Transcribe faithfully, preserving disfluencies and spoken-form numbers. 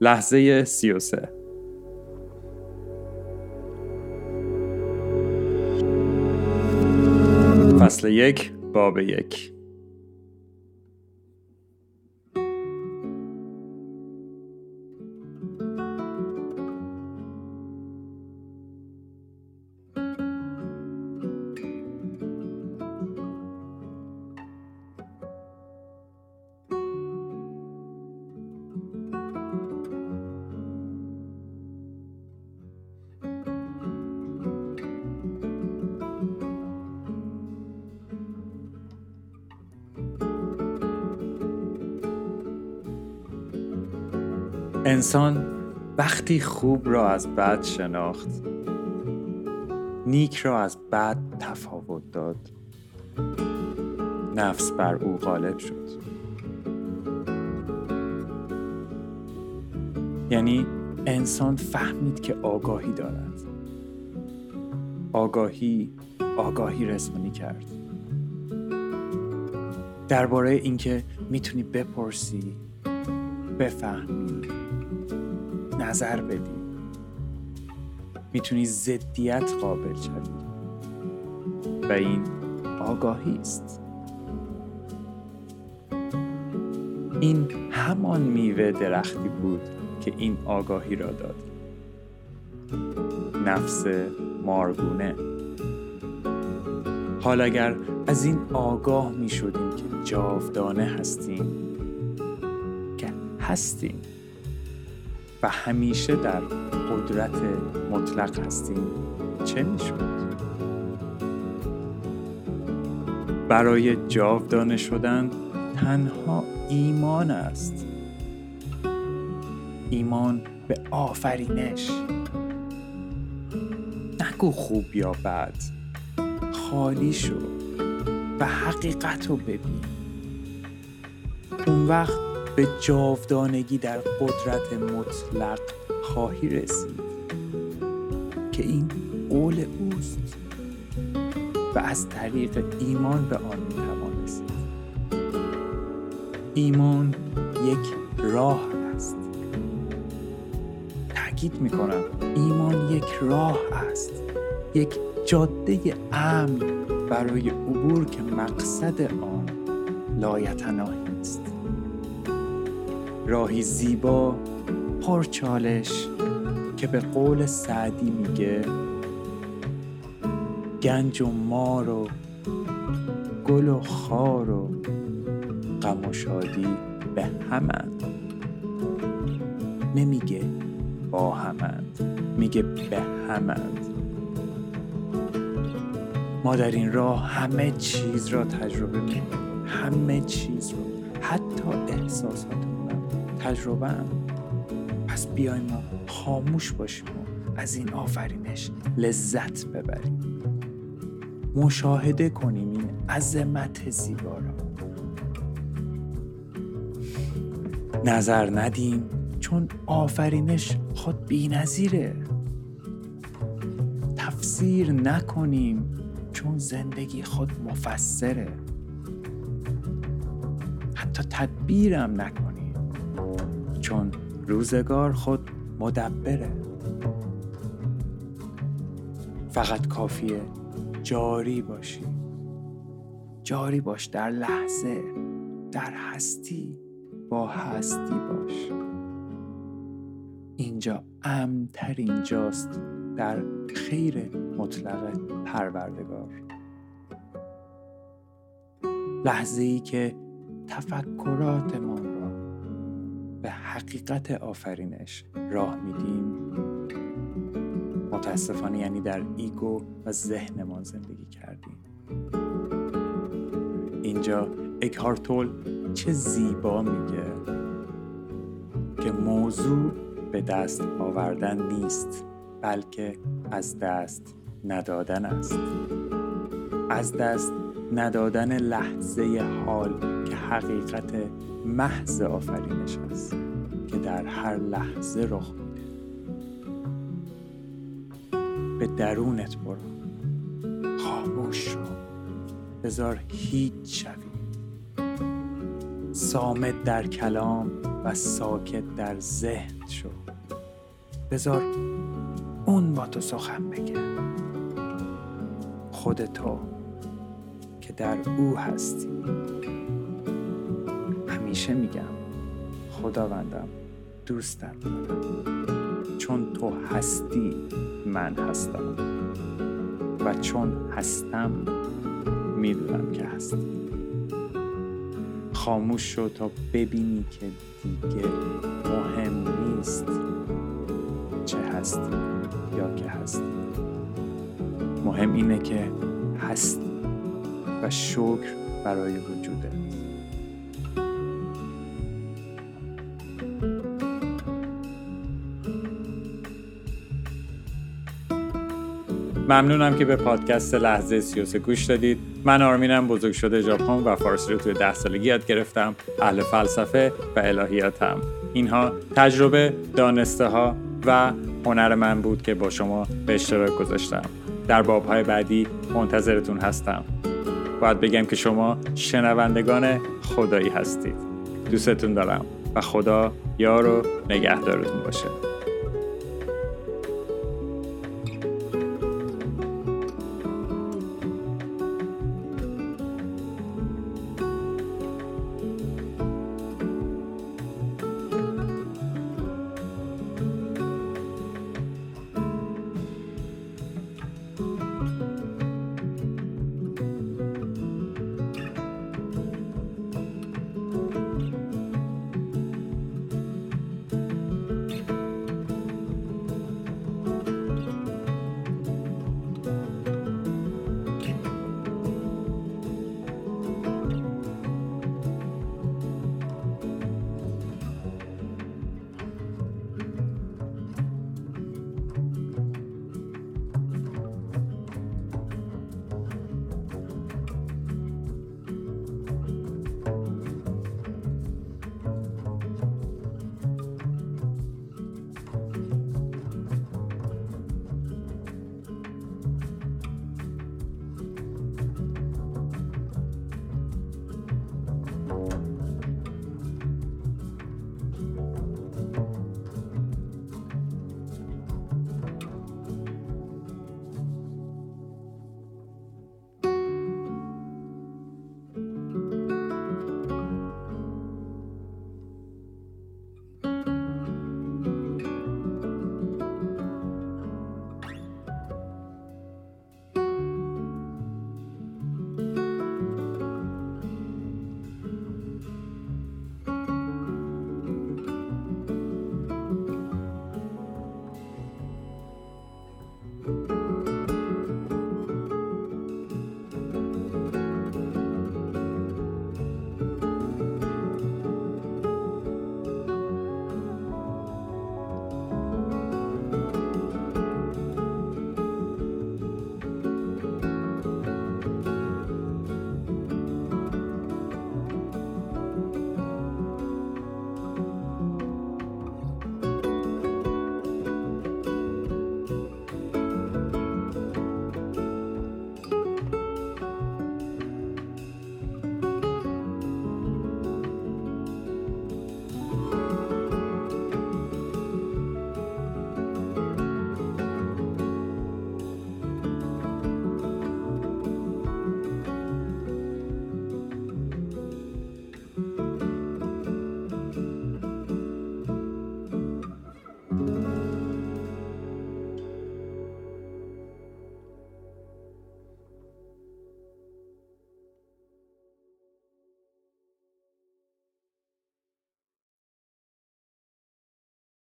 لحظه سی و سه. فصل یک، باب یک. انسان وقتی خوب را از بد شناخت، نیک را از بد تفاوت داد، نفس بر او غالب شد. یعنی انسان فهمید که آگاهی دارد. آگاهی آگاهی رسانی کرد درباره اینکه میتونی بپرسی، بفهمی، نظر بدی، میتونی ضدیت قابل شدی و این آگاهی است. این همان میوه درختی بود که این آگاهی را داد، نفس مارگونه. حال اگر از این آگاه میشدیم که جاودانه هستیم، که هستیم و همیشه در قدرت مطلق هستیم، چه می شود؟ برای جاودانه شدن تنها ایمان است، ایمان به آفرینش. نگو خوب یا بد، خالی شو و حقیقت رو ببین. اون وقت به جاودانگی در قدرت مطلق خواهی رسید که این قول اوست و از طریق ایمان به آن میتوان رسید. ایمان یک راه است. تأکید میکنم، ایمان یک راه است، یک جاده امن برای عبور که مقصد آن لایتناهی است. راهی زیبا، پرچالش، که به قول سعدی میگه گنج و مار و گل و خار و غم و شادی به همند. نمیگه با همند، میگه به همند. ما در این راه همه چیز را تجربه میکنیم، همه چیز را، حتی احساسات تجربه هم. پس بیایم ما خاموش باشیم و از این آفرینش لذت ببریم، مشاهده کنیم این عظمت زیبا را. نظر ندیم، چون آفرینش خود بی‌نظیره. تفسیر نکنیم، چون زندگی خود مفسره. حتی تدبیرم نکنیم، چون روزگار خود مدبره. فقط کافیه جاری باشی. جاری باش در لحظه، در هستی، با هستی باش. اینجا امن ترین جاست در خیر مطلق پروردگار. لحظه‌ای که تفکراتمان را به حقیقت آفرینش راه میدیم، متاسفانه یعنی در ایگو و ذهنمان زندگی کردیم. اینجا اکهارت توله چه زیبا میگه که موضوع به دست آوردن نیست، بلکه از دست ندادن است. از دست ندادن لحظه حال که حقیقت محض آفرینش است که در هر لحظه رخ میده. به درونت برو، خاموش شو، بذار هیچ شوی، صامت در کلام، و ساکت در ذهن شو. بذار اون با تو سخن بگه. خود تو که در او هستی. همیشه میگم خداوندم، دوستم دارم، چون تو هستی من هستم و چون هستم میدونم که هستی. خاموش شو تا ببینی که دیگه مهم نیست چه هستی یا که هستی، مهم اینه که هستی و شکر برای وجودت. ممنونم که به پادکست لحظه سی و سه گوش دادید. من آرمینم، بزرگ شده ژاپن و فارسی رو توی ده سالگی یاد گرفتم. اهل فلسفه و الهیاتم. اینها تجربه، دانسته ها و هنر من بود که با شما به اشتراک گذاشتم. در باب‌های بعدی منتظرتون هستم. باید بگم که شما شنوندگان خدایی هستید. دوستتون دارم و خدا یار و نگهدارتون باشه.